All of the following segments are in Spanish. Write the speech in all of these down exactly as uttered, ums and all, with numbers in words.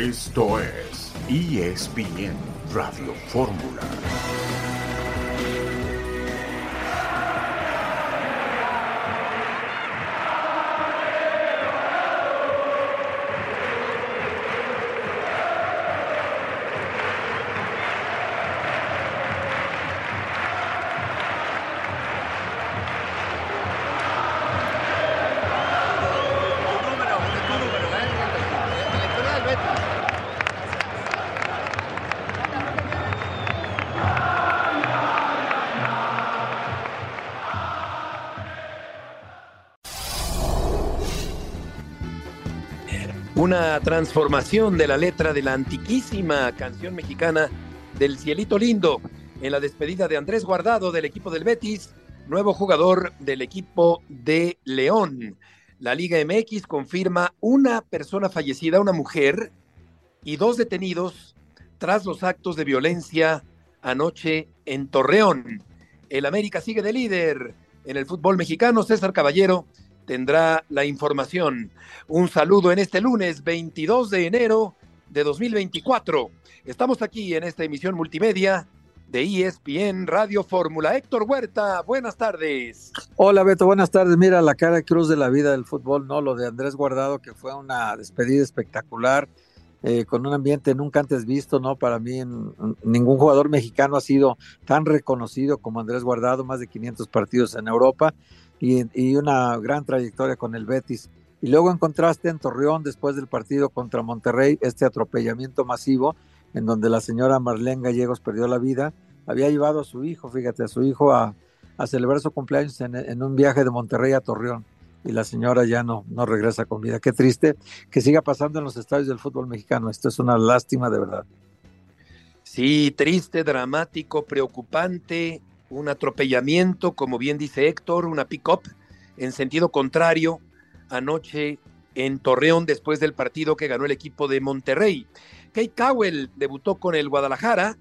Esto es E S P N Radio Fórmula. Una transformación de la letra de la antiquísima canción mexicana del Cielito Lindo en la despedida de Andrés Guardado del equipo del Betis, nuevo jugador del equipo de León. La Liga M X confirma una persona fallecida, una mujer, y dos detenidos tras los actos de violencia anoche en Torreón. El América sigue de líder en el fútbol mexicano. César Caballero tendrá la información. Un saludo en este lunes veintidós de enero de dos mil veinticuatro. Estamos aquí en esta emisión multimedia de E S P N Radio Fórmula. Héctor Huerta, buenas tardes. Hola Beto, buenas tardes. Mira, la cara cruz de la vida del fútbol, ¿no? Lo de Andrés Guardado, que fue una despedida espectacular, eh, con un ambiente nunca antes visto, ¿no? Para mí, en, en, ningún jugador mexicano ha sido tan reconocido como Andrés Guardado, más de quinientos partidos en Europa. Y, y una gran trayectoria con el Betis. Y luego en contraste en Torreón, después del partido contra Monterrey, este atropellamiento masivo, en donde la señora Marlene Gallegos perdió la vida, había llevado a su hijo, fíjate, a su hijo a, a celebrar su cumpleaños en, en un viaje de Monterrey a Torreón. Y la señora ya no, no regresa con vida. Qué triste que siga pasando en los estadios del fútbol mexicano. Esto es una lástima de verdad. Sí, triste, dramático, preocupante. Un atropellamiento, como bien dice Héctor, una pick-up en sentido contrario anoche en Torreón después del partido que ganó el equipo de Monterrey. Kate Cowell debutó con el Guadalajara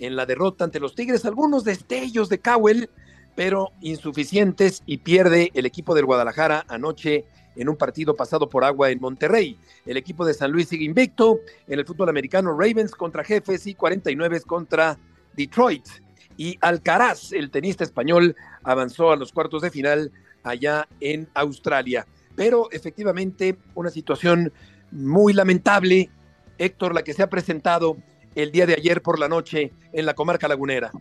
en la derrota ante los Tigres. Algunos destellos de Cowell, pero insuficientes, y pierde el equipo del Guadalajara anoche en un partido pasado por agua en Monterrey. El equipo de San Luis sigue invicto en el fútbol americano. Ravens contra Jefes y cuarenta y nueve contra Detroit. Y Alcaraz, el tenista español, avanzó a los cuartos de final allá en Australia. Pero efectivamente una situación muy lamentable, Héctor, la que se ha presentado el día de ayer por la noche en la comarca lagunera.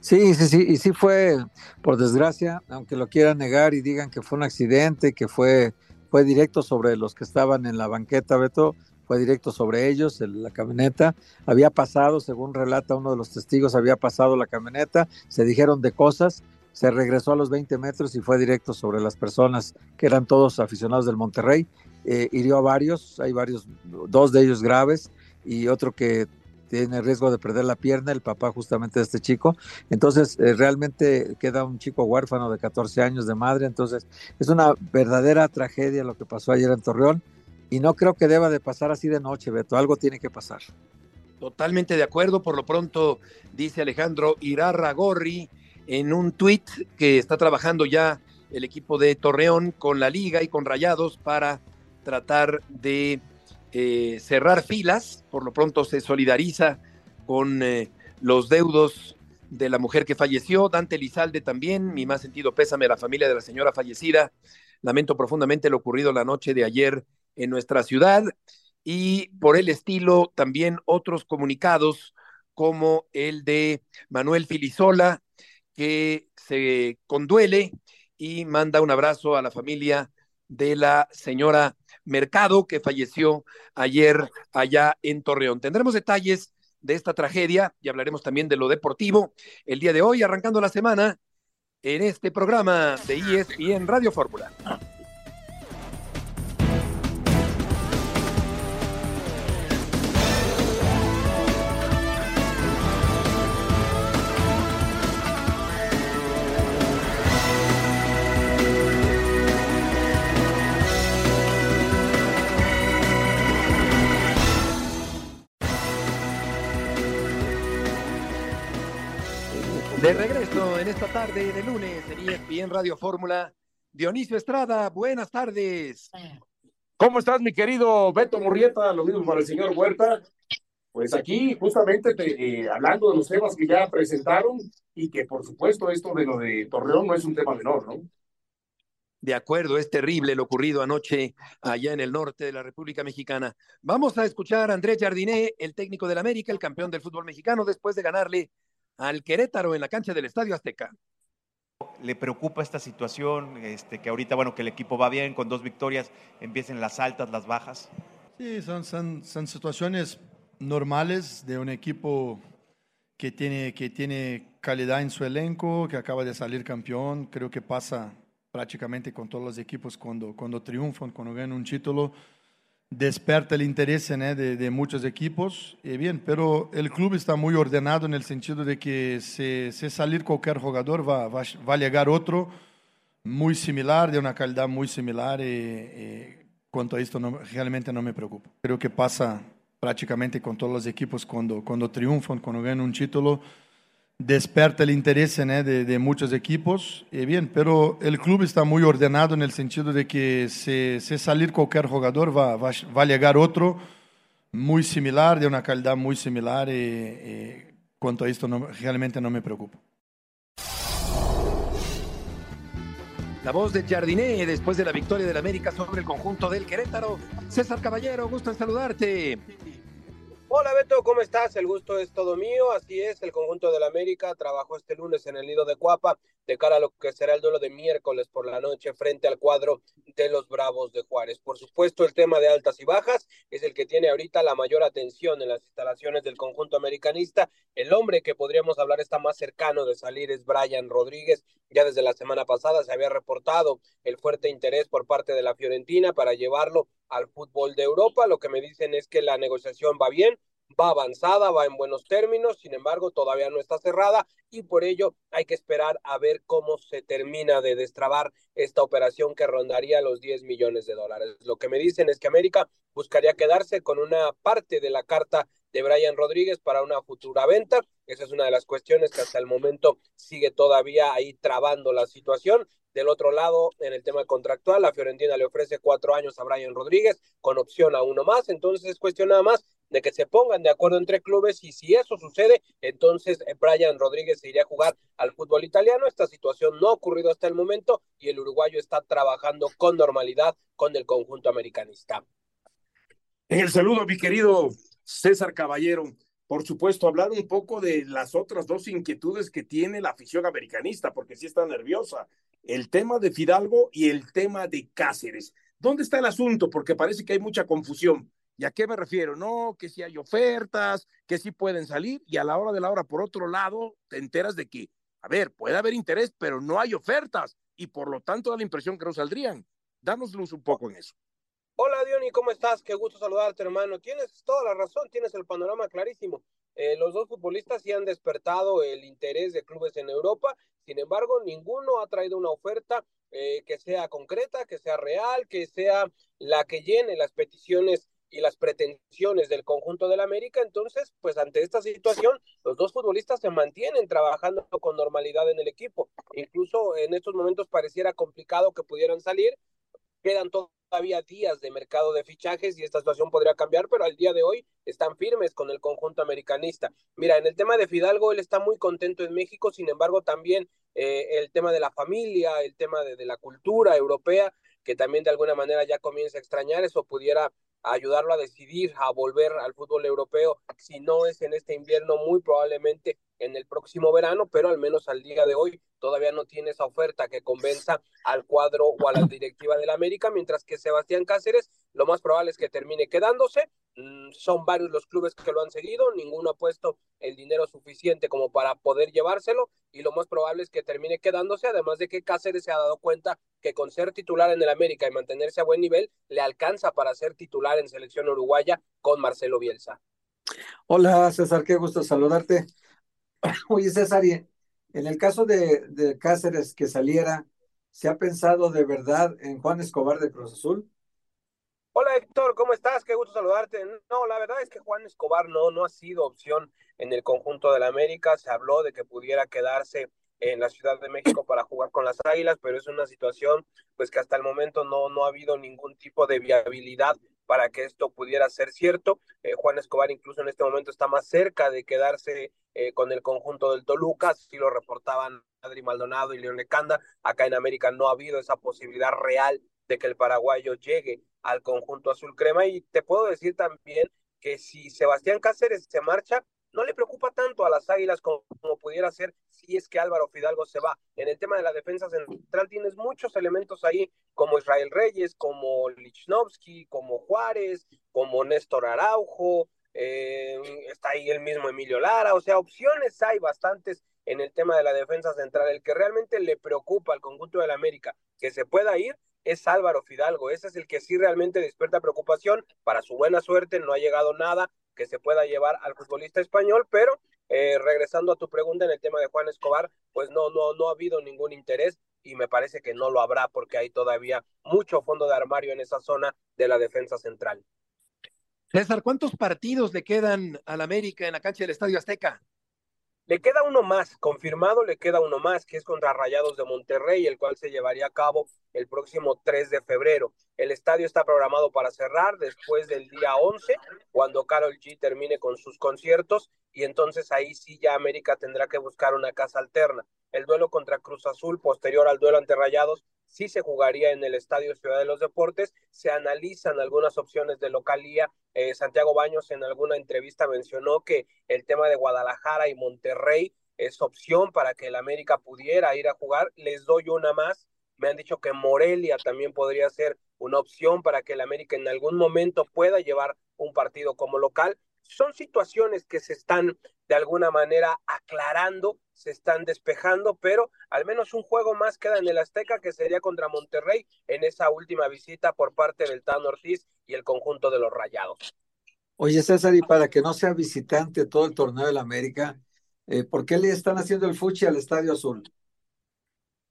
Sí, sí, sí, y sí fue, por desgracia, aunque lo quieran negar y digan que fue un accidente, que fue, fue directo sobre los que estaban en la banqueta, Beto, fue directo sobre ellos, el, la camioneta había pasado, según relata uno de los testigos, había pasado la camioneta, se dijeron de cosas, se regresó a los veinte metros y fue directo sobre las personas que eran todos aficionados del Monterrey, eh, hirió a varios, hay varios, dos de ellos graves y otro que tiene riesgo de perder la pierna, el papá justamente de este chico. Entonces eh, realmente queda un chico huérfano de catorce años de madre. Entonces es una verdadera tragedia lo que pasó ayer en Torreón. Y no creo que deba de pasar así de noche, Beto. Algo tiene que pasar. Totalmente de acuerdo. Por lo pronto, dice Alejandro Irarragorri en un tuit que está trabajando ya el equipo de Torreón con la Liga y con Rayados para tratar de eh, cerrar filas. Por lo pronto se solidariza con eh, los deudos de la mujer que falleció. Dante Lizalde también. Mi más sentido pésame a la familia de la señora fallecida. Lamento profundamente lo ocurrido la noche de ayer en nuestra ciudad, y por el estilo también otros comunicados como el de Manuel Filisola, que se conduele y manda un abrazo a la familia de la señora Mercado, que falleció ayer allá en Torreón. Tendremos detalles de esta tragedia y hablaremos también de lo deportivo el día de hoy, arrancando la semana en este programa de E S P N Radio Fórmula. De regreso en esta tarde de lunes en E S P N Radio Fórmula, Dionisio Estrada, buenas tardes. ¿Cómo estás, mi querido Beto Murrieta? Lo mismo para el señor Huerta. Pues aquí, justamente, te, eh, hablando de los temas que ya presentaron y que, por supuesto, esto de lo de Torreón no es un tema menor, ¿no? De acuerdo, es terrible lo ocurrido anoche allá en el norte de la República Mexicana. Vamos a escuchar a Andrés Jardiné, el técnico del América, el campeón del fútbol mexicano, después de ganarle al Querétaro en la cancha del Estadio Azteca. ¿Le preocupa esta situación, este, que ahorita, bueno, que el equipo va bien, con dos victorias, empiecen las altas, las bajas? Sí, son, son, son situaciones normales de un equipo que tiene, que tiene calidad en su elenco, que acaba de salir campeón. Creo que pasa prácticamente con todos los equipos cuando, cuando triunfan, cuando ganan un título, despierta el interés, ¿no?, de, de muchos equipos. Y bien, pero el club está muy ordenado en el sentido de que si, si salir cualquier jugador va, va, va a llegar otro muy similar, de una calidad muy similar. Y, y cuanto a esto, no, realmente no me preocupa. Creo que pasa prácticamente con todos los equipos cuando, cuando triunfan, cuando ganan un título, despierta el interés, ¿no?, de, de muchos equipos. Y bien, pero el club está muy ordenado en el sentido de que si, si salir cualquier jugador va, va, va a llegar otro muy similar, de una calidad muy similar. Y, y cuanto a esto, no, realmente no me preocupa. La voz de Jardiné después de la victoria del América sobre el conjunto del Querétaro. César Caballero, gusto en saludarte. Hola Beto, ¿cómo estás? El gusto es todo mío. Así es, el conjunto del América trabajó este lunes en el nido de Cuapa de cara a lo que será el duelo de miércoles por la noche frente al cuadro de los Bravos de Juárez. Por supuesto, el tema de altas y bajas es el que tiene ahorita la mayor atención en las instalaciones del conjunto americanista. El hombre que podríamos hablar está más cercano de salir es Brian Rodríguez. Ya desde la semana pasada se había reportado el fuerte interés por parte de la Fiorentina para llevarlo al fútbol de Europa. Lo que me dicen es que la negociación va bien, va avanzada, va en buenos términos, sin embargo todavía no está cerrada y por ello hay que esperar a ver cómo se termina de destrabar esta operación que rondaría los diez millones de dólares. Lo que me dicen es que América buscaría quedarse con una parte de la carta de Brian Rodríguez para una futura venta. Esa es una de las cuestiones que hasta el momento sigue todavía ahí trabando la situación. Del otro lado, en el tema contractual, la Fiorentina le ofrece cuatro años a Brian Rodríguez con opción a uno más, entonces es cuestión nada más de que se pongan de acuerdo entre clubes y si eso sucede, entonces Brian Rodríguez se iría a jugar al fútbol italiano. Esta situación no ha ocurrido hasta el momento y el uruguayo está trabajando con normalidad con el conjunto americanista. En el saludo, mi querido César Caballero, por supuesto, hablar un poco de las otras dos inquietudes que tiene la afición americanista, porque sí está nerviosa, el tema de Fidalgo y el tema de Cáceres. ¿Dónde está el asunto? Porque parece que hay mucha confusión. ¿Y a qué me refiero? No, que si hay ofertas, que sí pueden salir, y a la hora de la hora, por otro lado, te enteras de que, a ver, puede haber interés, pero no hay ofertas, y por lo tanto da la impresión que no saldrían. Danos luz un poco en eso. Hola Diony, ¿cómo estás? Qué gusto saludarte, hermano. Tienes toda la razón, tienes el panorama clarísimo. Eh, los dos futbolistas sí han despertado el interés de clubes en Europa, sin embargo, ninguno ha traído una oferta eh, que sea concreta, que sea real, que sea la que llene las peticiones y las pretensiones del conjunto del América. Entonces, pues ante esta situación, los dos futbolistas se mantienen trabajando con normalidad en el equipo. Incluso en estos momentos pareciera complicado que pudieran salir. Quedan todavía días de mercado de fichajes y esta situación podría cambiar, pero al día de hoy están firmes con el conjunto americanista. Mira, en el tema de Fidalgo, él está muy contento en México, sin embargo, también eh, el tema de la familia, el tema de, de la cultura europea, que también de alguna manera ya comienza a extrañar, eso pudiera ayudarlo a decidir a volver al fútbol europeo, si no es en este invierno, muy probablemente en el próximo verano, pero al menos al día de hoy todavía no tiene esa oferta que convenza al cuadro o a la directiva del América, mientras que Sebastián Cáceres lo más probable es que termine quedándose. Son varios los clubes que lo han seguido, ninguno ha puesto el dinero suficiente como para poder llevárselo y lo más probable es que termine quedándose, además de que Cáceres se ha dado cuenta que con ser titular en el América y mantenerse a buen nivel, le alcanza para ser titular en selección uruguaya con Marcelo Bielsa. Hola César, qué gusto saludarte. Oye César, y en el caso de, de Cáceres que saliera, ¿se ha pensado de verdad en Juan Escobar de Cruz Azul? Hola Héctor, ¿cómo estás? Qué gusto saludarte. No, la verdad es que Juan Escobar no, no ha sido opción en el conjunto de la América. Se habló de que pudiera quedarse en la Ciudad de México para jugar con las Águilas, pero es una situación pues que hasta el momento no, no ha habido ningún tipo de viabilidad para que esto pudiera ser cierto. Eh, Juan Escobar incluso en este momento está más cerca de quedarse eh, con el conjunto del Toluca, si lo reportaban Adri Maldonado y León Lecanda. Acá en América no ha habido esa posibilidad real de que el paraguayo llegue al conjunto azul crema, y te puedo decir también que si Sebastián Cáceres se marcha, no le preocupa tanto a las Águilas como, como pudiera ser si es que Álvaro Fidalgo se va. En el tema de la defensa central tienes muchos elementos ahí, como Israel Reyes, como Lichnowsky, como Juárez, como Néstor Araujo, eh, está ahí el mismo Emilio Lara, o sea, opciones hay bastantes en el tema de la defensa central. El que realmente le preocupa al conjunto del América que se pueda ir es Álvaro Fidalgo. Ese es el que sí realmente despierta preocupación. Para su buena suerte no ha llegado nada que se pueda llevar al futbolista español, pero eh, regresando a tu pregunta en el tema de Juan Escobar, pues no, no, no ha habido ningún interés y me parece que no lo habrá porque hay todavía mucho fondo de armario en esa zona de la defensa central. César, ¿cuántos partidos le quedan al América en la cancha del Estadio Azteca? Le queda uno más, confirmado le queda uno más, que es contra Rayados de Monterrey, el cual se llevaría a cabo el próximo tres de febrero. El estadio está programado para cerrar después del día once, cuando Karol G termine con sus conciertos, y entonces ahí sí ya América tendrá que buscar una casa alterna. El duelo contra Cruz Azul, posterior al duelo ante Rayados, sí se jugaría en el Estadio Ciudad de los Deportes. Se analizan algunas opciones de localía. Eh, Santiago Baños en alguna entrevista mencionó que el tema de Guadalajara y Monterrey es opción para que el América pudiera ir a jugar. Les doy una más. Me han dicho que Morelia también podría ser una opción para que el América en algún momento pueda llevar un partido como local. Son situaciones que se están de alguna manera aclarando, se están despejando, pero al menos un juego más queda en el Azteca, que sería contra Monterrey en esa última visita por parte del Tano Ortiz y el conjunto de los Rayados. Oye, César, y para que no sea visitante todo el torneo del América, eh, ¿por qué le están haciendo el fuchi al Estadio Azul?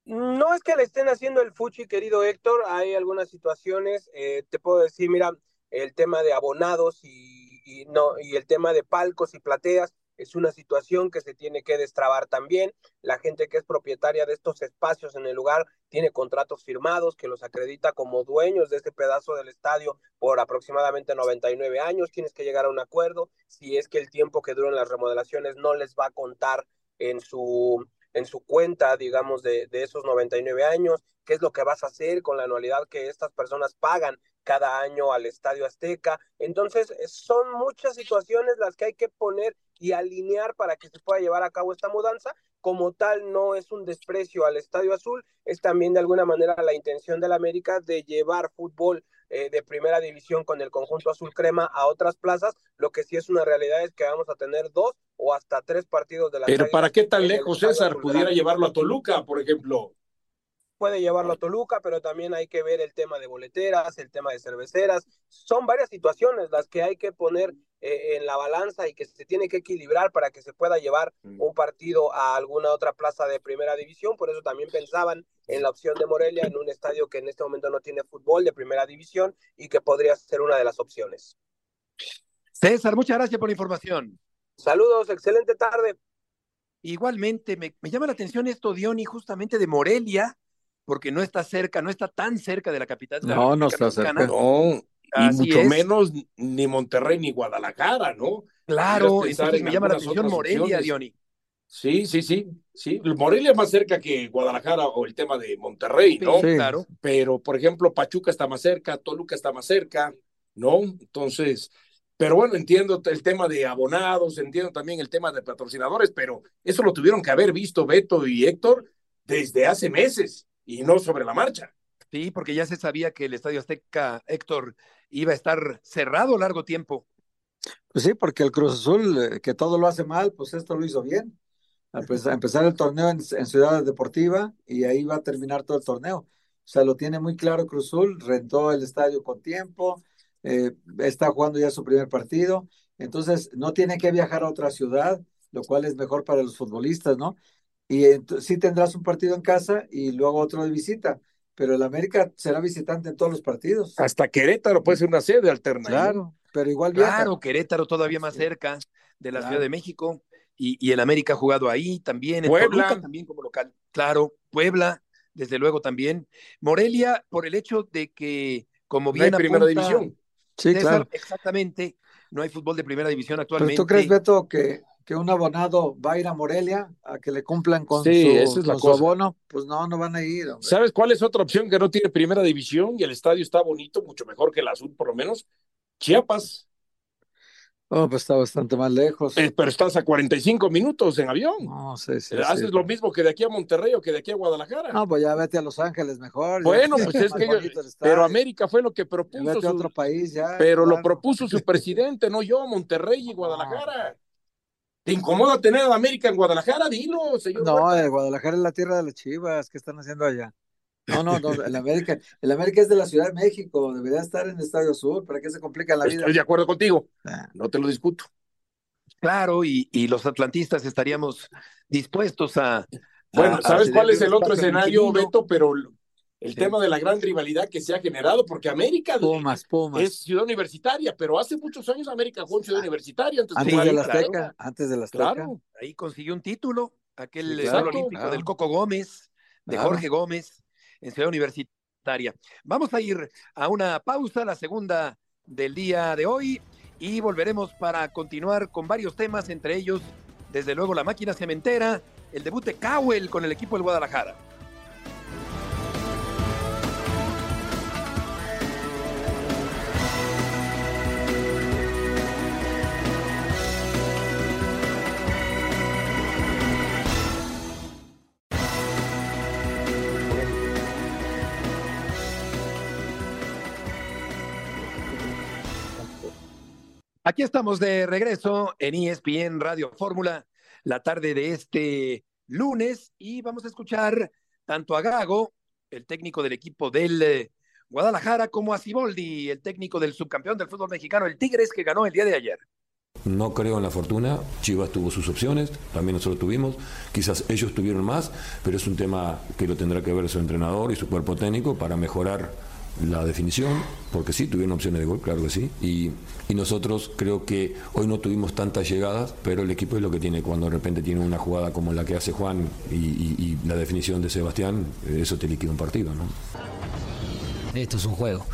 No es que le estén haciendo el fuchi, querido Héctor, hay algunas situaciones, eh, te puedo decir, mira, el tema de abonados y y no y el tema de palcos y plateas es una situación que se tiene que destrabar también. La gente que es propietaria de estos espacios en el lugar tiene contratos firmados que los acredita como dueños de este pedazo del estadio por aproximadamente noventa y nueve años. Tienes que llegar a un acuerdo si es que el tiempo que duran las remodelaciones no les va a contar en su en su cuenta, digamos, de, de esos noventa y nueve años, qué es lo que vas a hacer con la anualidad que estas personas pagan cada año al Estadio Azteca. Entonces, son muchas situaciones las que hay que poner y alinear para que se pueda llevar a cabo esta mudanza. Como tal, no es un desprecio al Estadio Azul, es también de alguna manera la intención del América de llevar fútbol eh, de primera división con el conjunto azul crema a otras plazas. Lo que sí es una realidad es que vamos a tener dos o hasta tres partidos de la... Pero ¿para qué tan lejos, César? Pudiera llevarlo a Toluca, por ejemplo. Puede llevarlo a Toluca, pero también hay que ver el tema de boleteras, el tema de cerveceras. Son varias situaciones las que hay que poner eh, en la balanza y que se tiene que equilibrar para que se pueda llevar un partido a alguna otra plaza de primera división. Por eso también pensaban en la opción de Morelia, en un estadio que en este momento no tiene fútbol de primera división y que podría ser una de las opciones. César, muchas gracias por la información. Saludos, excelente tarde. Igualmente, me, me llama la atención esto, Diony, justamente de Morelia, porque no está cerca, no está tan cerca de la capital. De la no, República no está Mexicana. Cerca, no, y mucho es. menos ni Monterrey ni Guadalajara, ¿no? Claro, eso sí me llama la atención Morelia, Diony. Sí, sí, sí, sí, Morelia es más cerca que Guadalajara o el tema de Monterrey, ¿no? Sí, claro. Pero, por ejemplo, Pachuca está más cerca, Toluca está más cerca, ¿no? Entonces... Pero bueno, entiendo el tema de abonados, entiendo también el tema de patrocinadores, pero eso lo tuvieron que haber visto Beto y Héctor desde hace meses y no sobre la marcha. Sí, porque ya se sabía que el Estadio Azteca, Héctor, iba a estar cerrado largo tiempo. Pues sí, porque el Cruz Azul, que todo lo hace mal, pues esto lo hizo bien. A empezar el torneo en, en Ciudad Deportiva y ahí va a terminar todo el torneo. O sea, lo tiene muy claro Cruz Azul, rentó el estadio con tiempo. Eh, está jugando ya su primer partido, entonces no tiene que viajar a otra ciudad, lo cual es mejor para los futbolistas, ¿no? Y sí tendrás un partido en casa y luego otro de visita, pero el América será visitante en todos los partidos. Hasta Querétaro puede ser una sede alternativa. Claro, pero igual viaja. Claro, Querétaro todavía más cerca de la claro. Ciudad de México, y, y el América ha jugado ahí también, el Puebla. Toluca también como local, claro, Puebla, desde luego también, Morelia, por el hecho de que, como bien no hay apunta, primera división. Sí, César, claro. Exactamente, no hay fútbol de primera división actualmente. ¿Pero tú crees, Beto, que, que un abonado va a ir a Morelia a que le cumplan con, sí, su, esa es la con cosa. Su abono? Pues no, no van a ir. Hombre. ¿Sabes cuál es otra opción que no tiene primera división y el estadio está bonito, mucho mejor que el Azul por lo menos? Chiapas. Oh, pues está bastante más lejos. Eh, pero estás a cuarenta y cinco minutos en avión. No, sí, sí. Haces sí, lo mismo que de aquí a Monterrey o que de aquí a Guadalajara. No, pues ya vete a Los Ángeles mejor. Bueno, pues es que yo, pero América fue lo que propuso. Vete su, a otro país ya. Pero claro, lo propuso su presidente, no yo, Monterrey y Guadalajara. No. ¿Te incomoda tener a América en Guadalajara? Dilo, señor. No, eh, Guadalajara es la tierra de las Chivas. ¿Qué están haciendo allá? No, no, no, el América, el América es de la Ciudad de México, debería estar en el Estadio Azul, ¿para qué se complica la vida? Estoy de acuerdo contigo, nah. No te lo discuto. Claro, y, y los atlantistas estaríamos dispuestos a... Bueno, a, ¿sabes a cuál es el otro escenario, Argentina? Beto? Pero el, el sí. tema de la gran rivalidad que se ha generado, porque América Pumas, Pumas. es ciudad universitaria, pero hace muchos años América fue en ciudad universitaria. Antes, antes de, de la Azteca, claro. antes de la Azteca. Claro, ahí consiguió un título, aquel sí, claro. olímpico claro. del Coco Gómez, de claro. Jorge Gómez. En Ciudad Universitaria. Vamos a ir a una pausa, la segunda del día de hoy, y volveremos para continuar con varios temas, entre ellos, desde luego, la máquina cementera, el debut de Cowell con el equipo del Guadalajara. Aquí estamos de regreso en E S P N Radio Fórmula, la tarde de este lunes, y vamos a escuchar tanto a Gago, el técnico del equipo del eh, Guadalajara, como a Siboldi, el técnico del subcampeón del fútbol mexicano, el Tigres, que ganó el día de ayer. No creo en la fortuna, Chivas tuvo sus opciones, también nosotros tuvimos, quizás ellos tuvieron más, pero es un tema que lo tendrá que ver su entrenador y su cuerpo técnico para mejorar la definición, porque sí, tuvieron opciones de gol, claro que sí, y, y nosotros creo que hoy no tuvimos tantas llegadas, pero el equipo es lo que tiene, cuando de repente tiene una jugada como la que hace Juan y, y, y la definición de Sebastián, eso te liquida un partido, ¿no? Esto es un juego,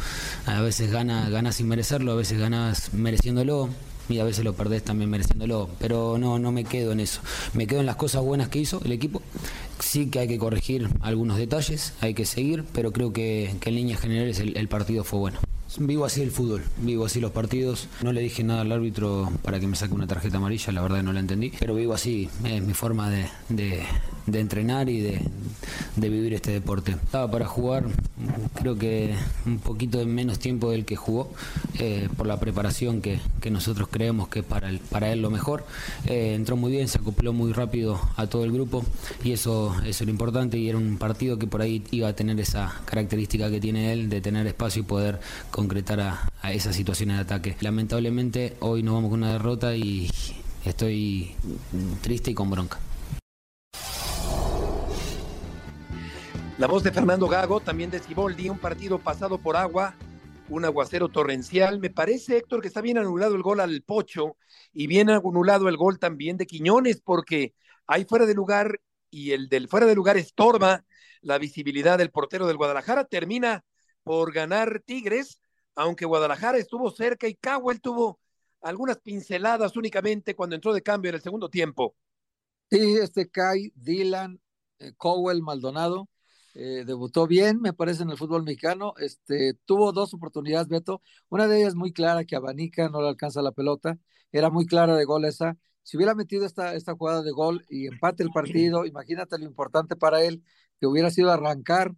a veces ganas gana sin merecerlo, a veces ganas mereciéndolo, y a veces lo perdés también mereciéndolo, pero no, no me quedo en eso, me quedo en las cosas buenas que hizo el equipo. Sí que hay que corregir algunos detalles, hay que seguir, pero creo que, que en líneas generales el, el partido fue bueno. Vivo así el fútbol, vivo así los partidos, no le dije nada al árbitro para que me saque una tarjeta amarilla, la verdad no la entendí, pero vivo así, es mi forma de, de, de entrenar y de, de vivir este deporte. Estaba para jugar, creo que un poquito de menos tiempo del que jugó, eh, por la preparación que, que nosotros creemos que es para, el, para él lo mejor, eh, entró muy bien, se acopló muy rápido a todo el grupo y eso, eso es lo importante, y era un partido que por ahí iba a tener esa característica que tiene él de tener espacio y poder concretar a, a esas situaciones de ataque. Lamentablemente hoy nos vamos con una derrota y estoy triste y con bronca. La voz de Fernando Gago, también de Siboldi, un partido pasado por agua, un aguacero torrencial. Me parece, Héctor, que está bien anulado el gol al Pocho y bien anulado el gol también de Quiñones, porque hay fuera de lugar y el del fuera de lugar estorba la visibilidad del portero del Guadalajara. Termina por ganar Tigres, aunque Guadalajara estuvo cerca y Cowell tuvo algunas pinceladas únicamente cuando entró de cambio en el segundo tiempo. Sí, este Kai, Dylan, eh, Cowell, Maldonado, eh, debutó bien, me parece, en el fútbol mexicano. Este, tuvo dos oportunidades, Beto. Una de ellas muy clara, que abanica, no le alcanza la pelota. Era muy clara de gol esa. Si hubiera metido esta, esta jugada de gol y empate el partido, imagínate lo importante para él, que hubiera sido arrancar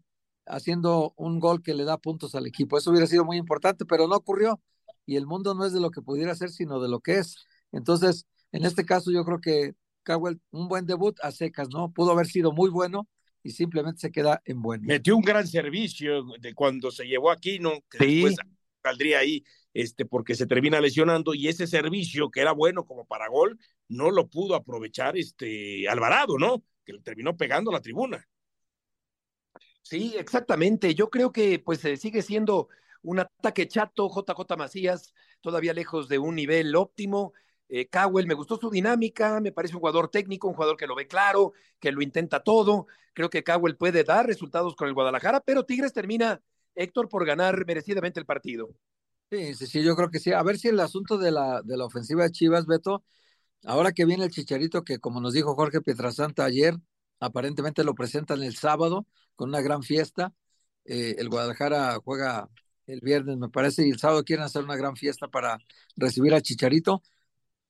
haciendo un gol que le da puntos al equipo. Eso hubiera sido muy importante, pero no ocurrió. Y el mundo no es de lo que pudiera ser, sino de lo que es. Entonces, en este caso, yo creo que Cowell, un buen debut a secas, ¿no? Pudo haber sido muy bueno y simplemente se queda en bueno. Metió un gran servicio de cuando se llevó a Aquino, que sí. Después saldría ahí, este, porque se termina lesionando, y ese servicio que era bueno como para gol, no lo pudo aprovechar este Alvarado, ¿no? Que le terminó pegando a la tribuna. Sí, exactamente. Yo creo que pues eh, sigue siendo un ataque chato, J J Macías, todavía lejos de un nivel óptimo. Eh, Cowell, me gustó su dinámica, me parece un jugador técnico, un jugador que lo ve claro, que lo intenta todo. Creo que Cowell puede dar resultados con el Guadalajara, pero Tigres termina, Héctor, por ganar merecidamente el partido. Sí, sí, sí, yo creo que sí. A ver si el asunto de la, de la ofensiva de Chivas, Beto, ahora que viene el Chicharito, que como nos dijo Jorge Pietrasanta ayer, aparentemente lo presentan el sábado con una gran fiesta. Eh, el Guadalajara juega el viernes, me parece, y el sábado quieren hacer una gran fiesta para recibir al Chicharito.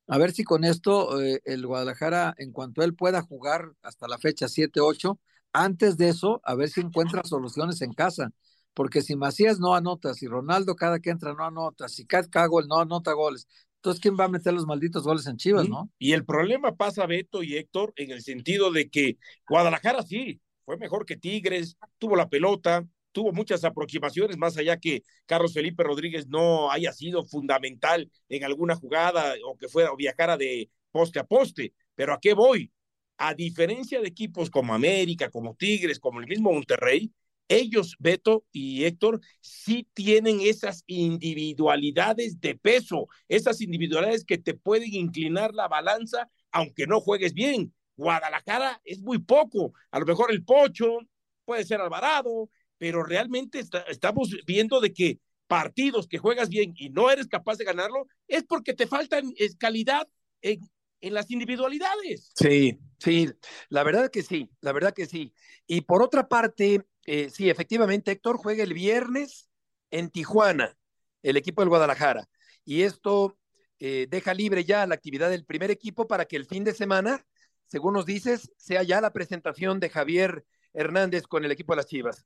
A ver si con esto eh, el Guadalajara, en cuanto él pueda jugar hasta la fecha siete ocho, antes de eso, a ver si encuentra soluciones en casa. Porque si Macías no anota, si Ronaldo cada que entra no anota, si Cat Cagol no anota goles, entonces ¿quién va a meter los malditos goles en Chivas, no? Y el problema pasa, Beto y Héctor, en el sentido de que Guadalajara sí, fue mejor que Tigres, tuvo la pelota, tuvo muchas aproximaciones, más allá que Carlos Felipe Rodríguez no haya sido fundamental en alguna jugada o que fuera o viajara de poste a poste, pero ¿a qué voy? A diferencia de equipos como América, como Tigres, como el mismo Monterrey, ellos, Beto y Héctor, sí tienen esas individualidades de peso, esas individualidades que te pueden inclinar la balanza aunque no juegues bien. Guadalajara es muy poco, a lo mejor el Pocho, puede ser Alvarado, pero realmente está, estamos viendo de que partidos que juegas bien y no eres capaz de ganarlo, es porque te falta calidad en, en las individualidades. Sí, sí, la verdad que sí, la verdad que sí. Y por otra parte, eh, sí, efectivamente, Héctor juega el viernes en Tijuana, el equipo del Guadalajara, y esto eh, deja libre ya la actividad del primer equipo para que el fin de semana, según nos dices, sea ya la presentación de Javier Hernández con el equipo de las Chivas.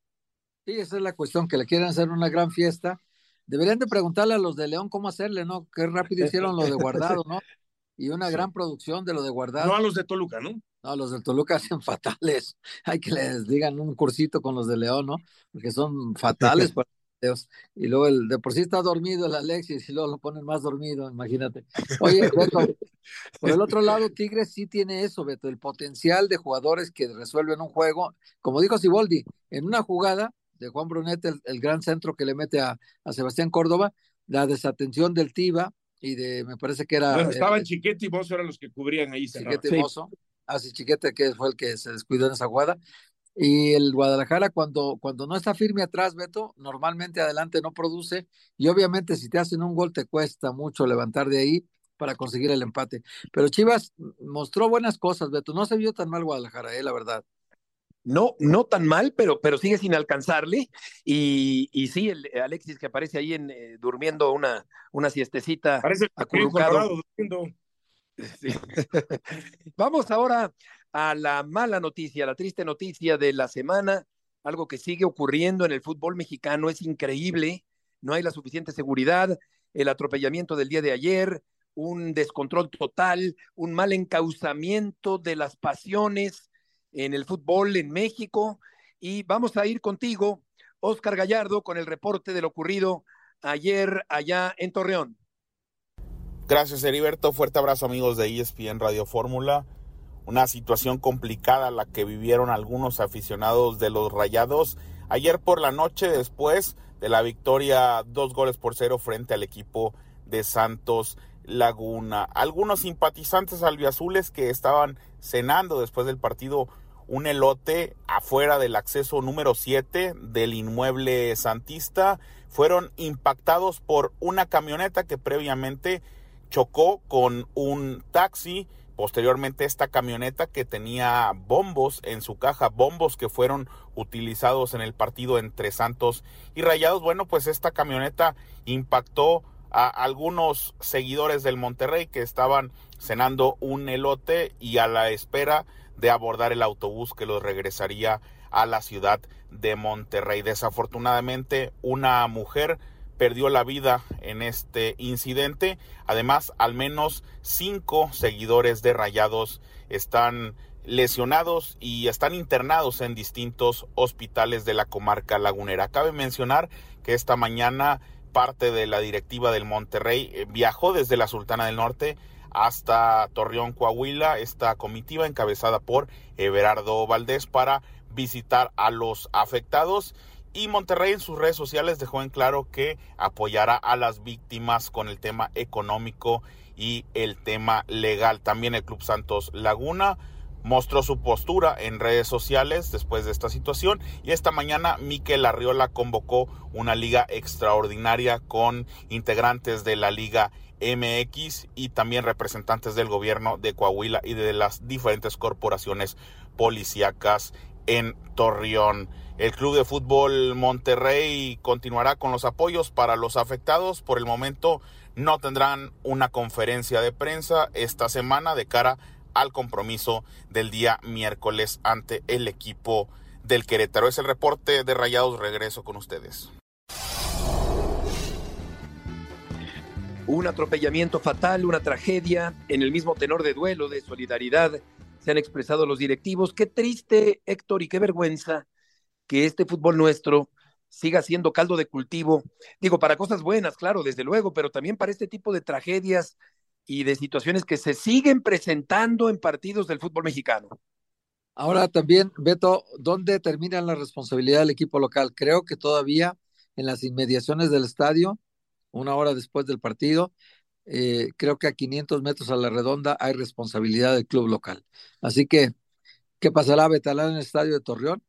Sí, esa es la cuestión, que le quieren hacer una gran fiesta. Deberían de preguntarle a los de León cómo hacerle, ¿no? Qué rápido hicieron lo de Guardado, ¿no? Y una gran producción de lo de Guardado. No a los de Toluca, ¿no? No, los de Toluca hacen fatales. Hay que les digan un cursito con los de León, ¿no? Porque son fatales para ellos. Y luego el de por sí está dormido el Alexis y luego lo ponen más dormido, imagínate. Oye, Beto, por el otro lado, Tigres sí tiene eso, Beto, el potencial de jugadores que resuelven un juego. Como dijo Siboldi, en una jugada de Juan Brunet, el, el gran centro que le mete a, a Sebastián Córdoba, la desatención del Tiba y de, me parece que era... Bueno, estaban eh, Chiquete y Mozo, eran los que cubrían ahí. Chiquete y Mozo, sí. Ah, sí, Chiquete, que fue el que se descuidó en esa jugada. Y el Guadalajara, cuando, cuando no está firme atrás, Beto, normalmente adelante no produce, y obviamente si te hacen un gol te cuesta mucho levantar de ahí para conseguir el empate. Pero Chivas mostró buenas cosas, Beto, no se vio tan mal Guadalajara, eh, la verdad. No, no tan mal, pero, pero sigue sin alcanzarle. Y, y sí, el Alexis que aparece ahí en, eh, durmiendo una, una siestecita. Parece acurrucado. Sí. Vamos ahora a la mala noticia, la triste noticia de la semana. Algo que sigue ocurriendo en el fútbol mexicano es increíble. No hay la suficiente seguridad. El atropellamiento del día de ayer, un descontrol total, un mal encauzamiento de las pasiones en el fútbol en México, y vamos a ir contigo, Óscar Gallardo, con el reporte de lo ocurrido ayer allá en Torreón. Gracias, Heriberto, fuerte abrazo amigos de E S P N Radio Fórmula. Una situación complicada la que vivieron algunos aficionados de los Rayados ayer por la noche después de la victoria dos goles por cero frente al equipo de Santos Laguna. Algunos simpatizantes albiazules que estaban cenando después del partido un elote afuera del acceso número siete del inmueble santista fueron impactados por una camioneta que previamente chocó con un taxi. Posteriormente esta camioneta que tenía bombos en su caja, bombos que fueron utilizados en el partido entre Santos y Rayados. Bueno, pues esta camioneta impactó a algunos seguidores del Monterrey que estaban cenando un elote y a la espera de abordar el autobús que los regresaría a la ciudad de Monterrey. Desafortunadamente, una mujer perdió la vida en este incidente. Además, al menos cinco seguidores de Rayados están lesionados y están internados en distintos hospitales de la comarca lagunera. Cabe mencionar que esta mañana parte de la directiva del Monterrey viajó desde la Sultana del Norte hasta Torreón, Coahuila, esta comitiva encabezada por Everardo Valdés para visitar a los afectados Y Monterrey en sus redes sociales dejó en claro que apoyará a las víctimas con el tema económico y el tema legal. También el Club Santos Laguna mostró su postura en redes sociales después de esta situación. Y esta mañana Mikel Arriola convocó una liga extraordinaria con integrantes de la Liga M X y también representantes del gobierno de Coahuila y de las diferentes corporaciones policíacas en Torreón. El Club de Fútbol Monterrey continuará con los apoyos para los afectados. Por el momento no tendrán una conferencia de prensa esta semana de cara al compromiso del día miércoles ante el equipo del Querétaro. Es el reporte de Rayados. Regreso con ustedes. Un atropellamiento fatal, una tragedia. En el mismo tenor de duelo, de solidaridad, se han expresado los directivos. Qué triste, Héctor, y qué vergüenza que este fútbol nuestro siga siendo caldo de cultivo. Digo, para cosas buenas, claro, desde luego, pero también para este tipo de tragedias y de situaciones que se siguen presentando en partidos del fútbol mexicano. Ahora también, Beto, ¿dónde termina la responsabilidad del equipo local? Creo que todavía en las inmediaciones del estadio, una hora después del partido. Eh, creo que a quinientos metros a la redonda hay responsabilidad del club local. Así que, ¿qué pasará? ¿Vetarán el estadio de Torreón?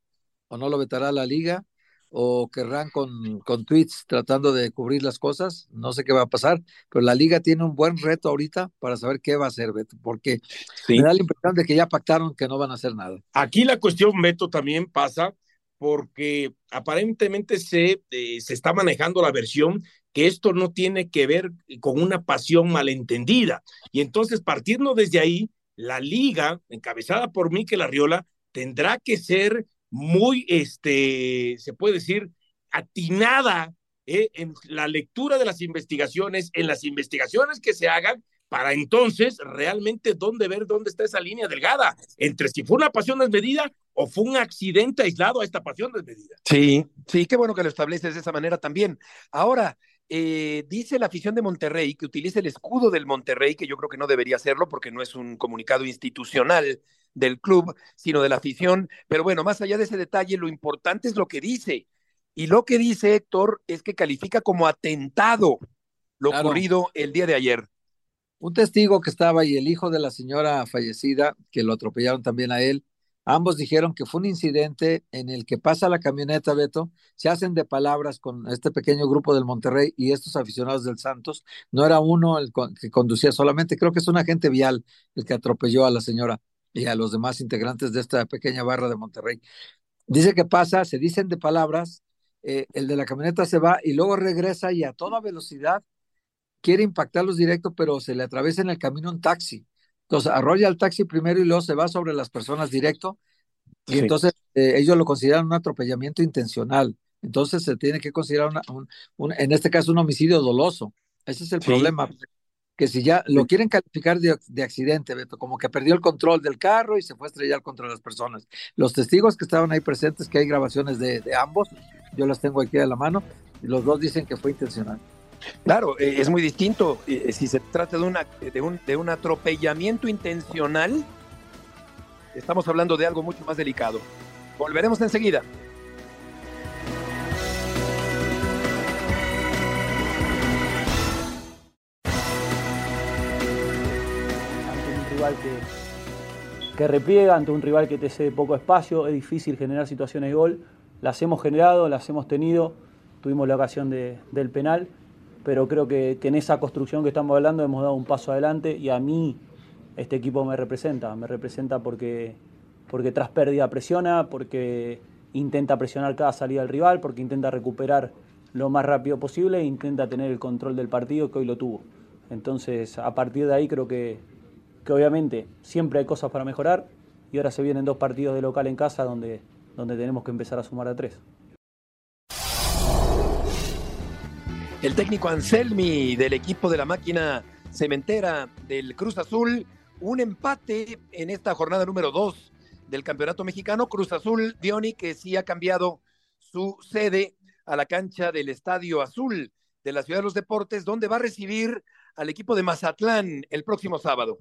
¿O no lo vetará la liga? ¿O querrán con, con tweets tratando de cubrir las cosas? No sé qué va a pasar, pero la liga tiene un buen reto ahorita para saber qué va a hacer, Beto, porque sí, me da la impresión de que ya pactaron que no van a hacer nada. Aquí la cuestión, Beto, también pasa porque aparentemente se, eh, se está manejando la versión que esto no tiene que ver con una pasión malentendida. Y entonces, partiendo desde ahí, la liga, encabezada por Mikel Arriola, tendrá que ser muy, este, se puede decir, atinada eh, en la lectura de las investigaciones, en las investigaciones que se hagan, para entonces realmente dónde ver dónde está esa línea delgada, entre si fue una pasión desmedida o fue un accidente aislado a esta pasión desmedida. Sí, sí, qué bueno que lo estableces de esa manera también. Ahora, Eh, dice la afición de Monterrey que utilice el escudo del Monterrey, que yo creo que no debería hacerlo porque no es un comunicado institucional del club, sino de la afición, pero bueno, más allá de ese detalle, lo importante es lo que dice, y lo que dice, Héctor, es que califica como atentado lo claro. ocurrido el día de ayer. Un testigo que estaba y el hijo de la señora fallecida, que lo atropellaron también a él, ambos dijeron que fue un incidente en el que pasa la camioneta, Beto, se hacen de palabras con este pequeño grupo del Monterrey y estos aficionados del Santos. No era uno el que conducía solamente, creo que es un agente vial el que atropelló a la señora y a los demás integrantes de esta pequeña barra de Monterrey. Dice que pasa, se dicen de palabras, eh, el de la camioneta se va y luego regresa y a toda velocidad quiere impactarlos directo, pero se le atraviesa en el camino un taxi. Entonces arrolla el taxi primero y luego se va sobre las personas directo y sí. entonces eh, ellos lo consideran un atropellamiento intencional. Entonces se tiene que considerar una, un, un, en este caso un homicidio doloso. Ese es el sí. problema, que si ya lo quieren calificar de, de accidente, Beto, como que perdió el control del carro y se fue a estrellar contra las personas. Los testigos que estaban ahí presentes, que hay grabaciones de, de ambos, yo las tengo aquí a la mano, y los dos dicen que fue intencional. Claro, eh, es muy distinto eh, si se trata de, una, de, un, de un atropellamiento intencional. Estamos hablando de algo mucho más delicado. Volveremos enseguida. Ante un rival que, que repliega, ante un rival que te cede poco espacio, es difícil generar situaciones de gol. Las hemos generado, las hemos tenido, tuvimos la ocasión de, del penal. Pero creo que, que en esa construcción que estamos hablando hemos dado un paso adelante y a mí este equipo me representa. Me representa porque, porque tras pérdida presiona, porque intenta presionar cada salida del rival, porque intenta recuperar lo más rápido posible e intenta tener el control del partido que hoy lo tuvo. Entonces, a partir de ahí creo que, que obviamente siempre hay cosas para mejorar y ahora se vienen dos partidos de local en casa donde, donde tenemos que empezar a sumar a tres. El técnico Anselmi del equipo de la máquina cementera del Cruz Azul, un empate en esta jornada número dos del Campeonato Mexicano. Cruz Azul, Diony, que sí ha cambiado su sede a la cancha del Estadio Azul de la Ciudad de los Deportes, donde va a recibir al equipo de Mazatlán el próximo sábado.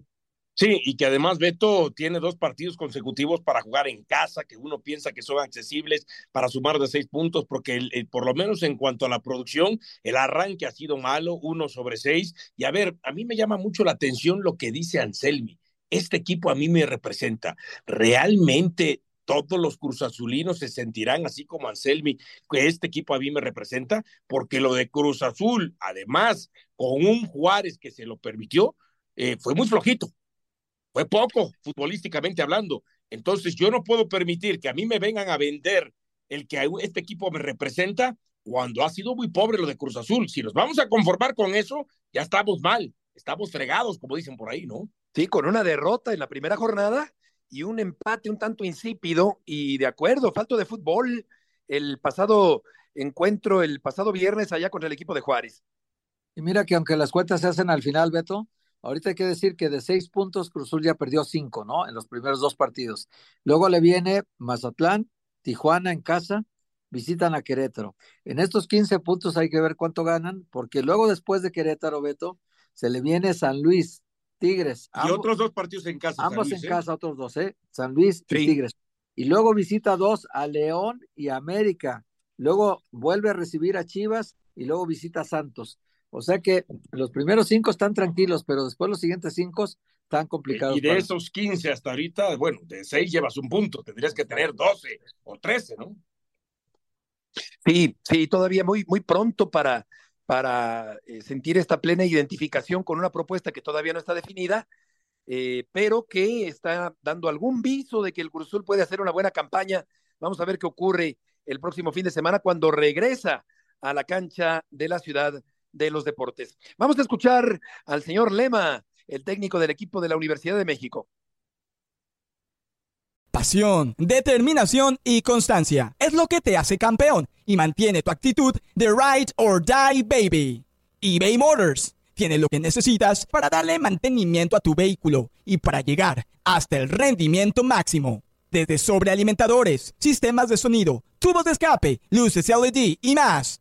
Sí, y que además Beto tiene dos partidos consecutivos para jugar en casa, que uno piensa que son accesibles para sumar de seis puntos, porque el, el, por lo menos en cuanto a la producción, el arranque ha sido malo, uno sobre seis. Y a ver, a mí me llama mucho la atención lo que dice Anselmi. Este equipo a mí me representa. Realmente todos los cruzazulinos se sentirán así como Anselmi, que este equipo a mí me representa, porque lo de Cruz Azul, además, con un Juárez que se lo permitió, eh, fue muy flojito. Fue poco, futbolísticamente hablando. Entonces, yo no puedo permitir que a mí me vengan a vender el que este equipo me representa cuando ha sido muy pobre lo de Cruz Azul. Si nos vamos a conformar con eso, ya estamos mal. Estamos fregados, como dicen por ahí, ¿no? Sí, con una derrota en la primera jornada y un empate un tanto insípido. Y de acuerdo, falto de fútbol el pasado encuentro, el pasado viernes allá contra el equipo de Juárez. Y mira que aunque las cuentas se hacen al final, Beto, ahorita hay que decir que de seis puntos Cruz Azul ya perdió cinco, ¿no? En los primeros dos partidos. Luego le viene Mazatlán, Tijuana en casa, visitan a Querétaro. En estos quince puntos hay que ver cuánto ganan, porque luego después de Querétaro, Beto, se le viene San Luis, Tigres. Y ambos, otros dos partidos en casa. Ambos San Luis, en ¿eh? casa, otros dos, ¿eh? San Luis sí. y Tigres. Y luego visita dos a León y América. Luego vuelve a recibir a Chivas y luego visita a Santos. O sea que los primeros cinco están tranquilos, pero después los siguientes cinco están complicados. Y de esos quince hasta ahorita, bueno, de seis llevas un punto, tendrías que tener doce o trece, ¿no? Sí, sí, todavía muy, muy pronto para, para sentir esta plena identificación con una propuesta que todavía no está definida, eh, pero que está dando algún viso de que el Cruz Azul puede hacer una buena campaña. Vamos a ver qué ocurre el próximo fin de semana cuando regresa a la cancha de la ciudad de los deportes. Vamos a escuchar al señor Lema, el técnico del equipo de la Universidad de México. Pasión, determinación y constancia es lo que te hace campeón y mantiene tu actitud de ride or die, baby. eBay Motors tiene lo que necesitas para darle mantenimiento a tu vehículo y para llegar hasta el rendimiento máximo. Desde sobrealimentadores, sistemas de sonido, tubos de escape, luces L E D y más.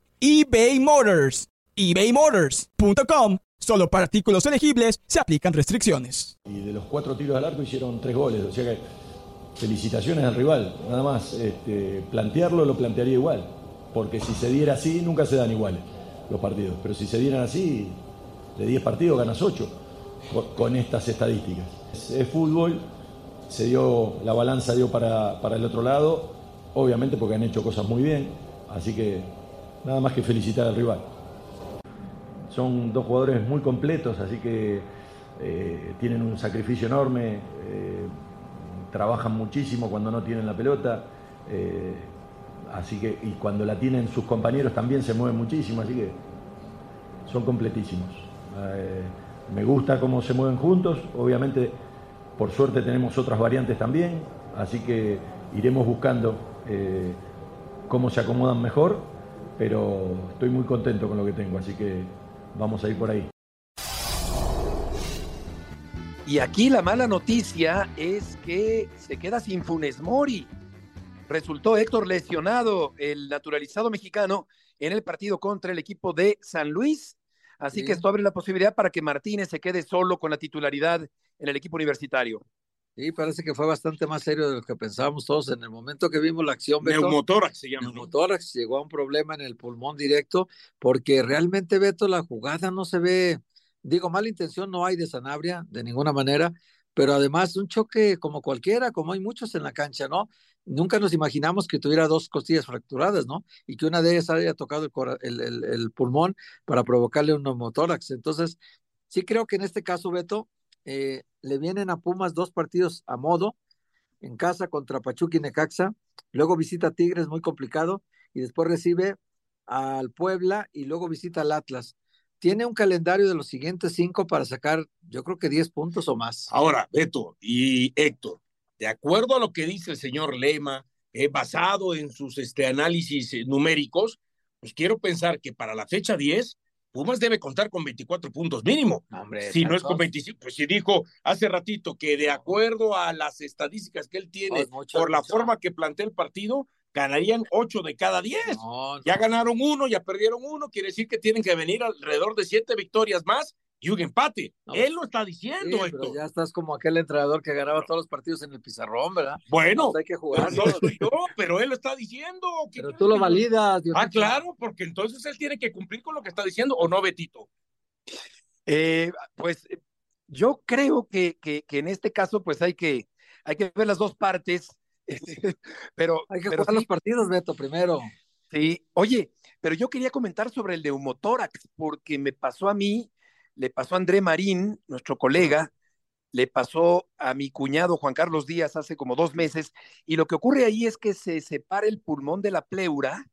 eBay Motors, e bay motors punto com. Solo para artículos elegibles se aplican restricciones. Y de los cuatro tiros al arco hicieron tres goles, o sea que felicitaciones al rival. Nada más este, plantearlo lo plantearía igual, porque si se diera así nunca se dan iguales los partidos, pero si se dieran así de diez partidos ganas ocho con, con estas estadísticas. Es, es fútbol, se dio, la balanza dio para, para el otro lado, obviamente porque han hecho cosas muy bien, así que nada más que felicitar al rival. Son dos jugadores muy completos, así que eh, tienen un sacrificio enorme, eh, trabajan muchísimo cuando no tienen la pelota, eh, así que, y cuando la tienen sus compañeros también se mueven muchísimo, así que son completísimos. Eh, me gusta cómo se mueven juntos, obviamente por suerte tenemos otras variantes también, así que iremos buscando eh, cómo se acomodan mejor, pero estoy muy contento con lo que tengo, así que vamos a ir por ahí. Y aquí la mala noticia es que se queda sin Funes Mori. Resultó Héctor lesionado, el naturalizado mexicano, en el partido contra el equipo de San Luis. Así sí. que esto abre la posibilidad para que Martínez se quede solo con la titularidad en el equipo universitario. Sí, parece que fue bastante más serio de lo que pensábamos todos en el momento que vimos la acción. Beto, neumotórax se llama. Neumotórax, llegó a un problema en el pulmón directo, porque realmente, Beto, la jugada no se ve, digo, mala intención no hay de Sanabria, de ninguna manera, pero además un choque como cualquiera, como hay muchos en la cancha, ¿no? Nunca nos imaginamos que tuviera dos costillas fracturadas, ¿no? Y que una de ellas haya tocado el, cora- el, el, el pulmón para provocarle un neumotórax. Entonces, sí creo que en este caso, Beto, Eh, le vienen a Pumas dos partidos a modo, en casa contra Pachuca y Necaxa, luego visita a Tigres, muy complicado, y después recibe al Puebla y luego visita al Atlas. tiene un calendario de los siguientes cinco para sacar, yo creo que diez puntos o más. Ahora, Beto y Héctor, de acuerdo a lo que dice el señor Lema, eh, basado en sus este, análisis eh, numéricos, pues quiero pensar que para la fecha diez, Pumas debe contar con veinticuatro puntos mínimo. Hombre, si no es con veinticinco, pues si dijo hace ratito que de acuerdo a las estadísticas que él tiene, no, mucho, por la mucho. forma que plantea el partido, ganarían ocho de cada diez. No, no. Ya ganaron uno, ya perdieron uno, quiere decir que tienen que venir alrededor de siete victorias más y un empate. No, él lo está diciendo. Sí, pero ya estás como aquel entrenador que ganaba todos los partidos en el pizarrón, ¿verdad? Bueno, pues hay que jugar. No, no, pero él lo está diciendo. Pero tú lo validas. Dios ah, Dios. Claro, porque entonces él tiene que cumplir con lo que está diciendo, ¿o no, Betito? Eh, pues yo creo que, que, que en este caso pues hay que, hay que ver las dos partes. pero hay que pero jugar sí. los partidos, Beto, primero. Sí, oye, pero yo quería comentar sobre el neumotórax, porque me pasó a mí, le pasó a André Marín, nuestro colega, le pasó a mi cuñado Juan Carlos Díaz hace como dos meses, y lo que ocurre ahí es que se separa el pulmón de la pleura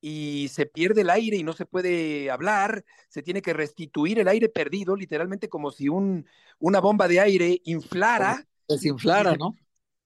y se pierde el aire y no se puede hablar, se tiene que restituir el aire perdido, literalmente como si un, una bomba de aire inflara. Desinflara, ¿no?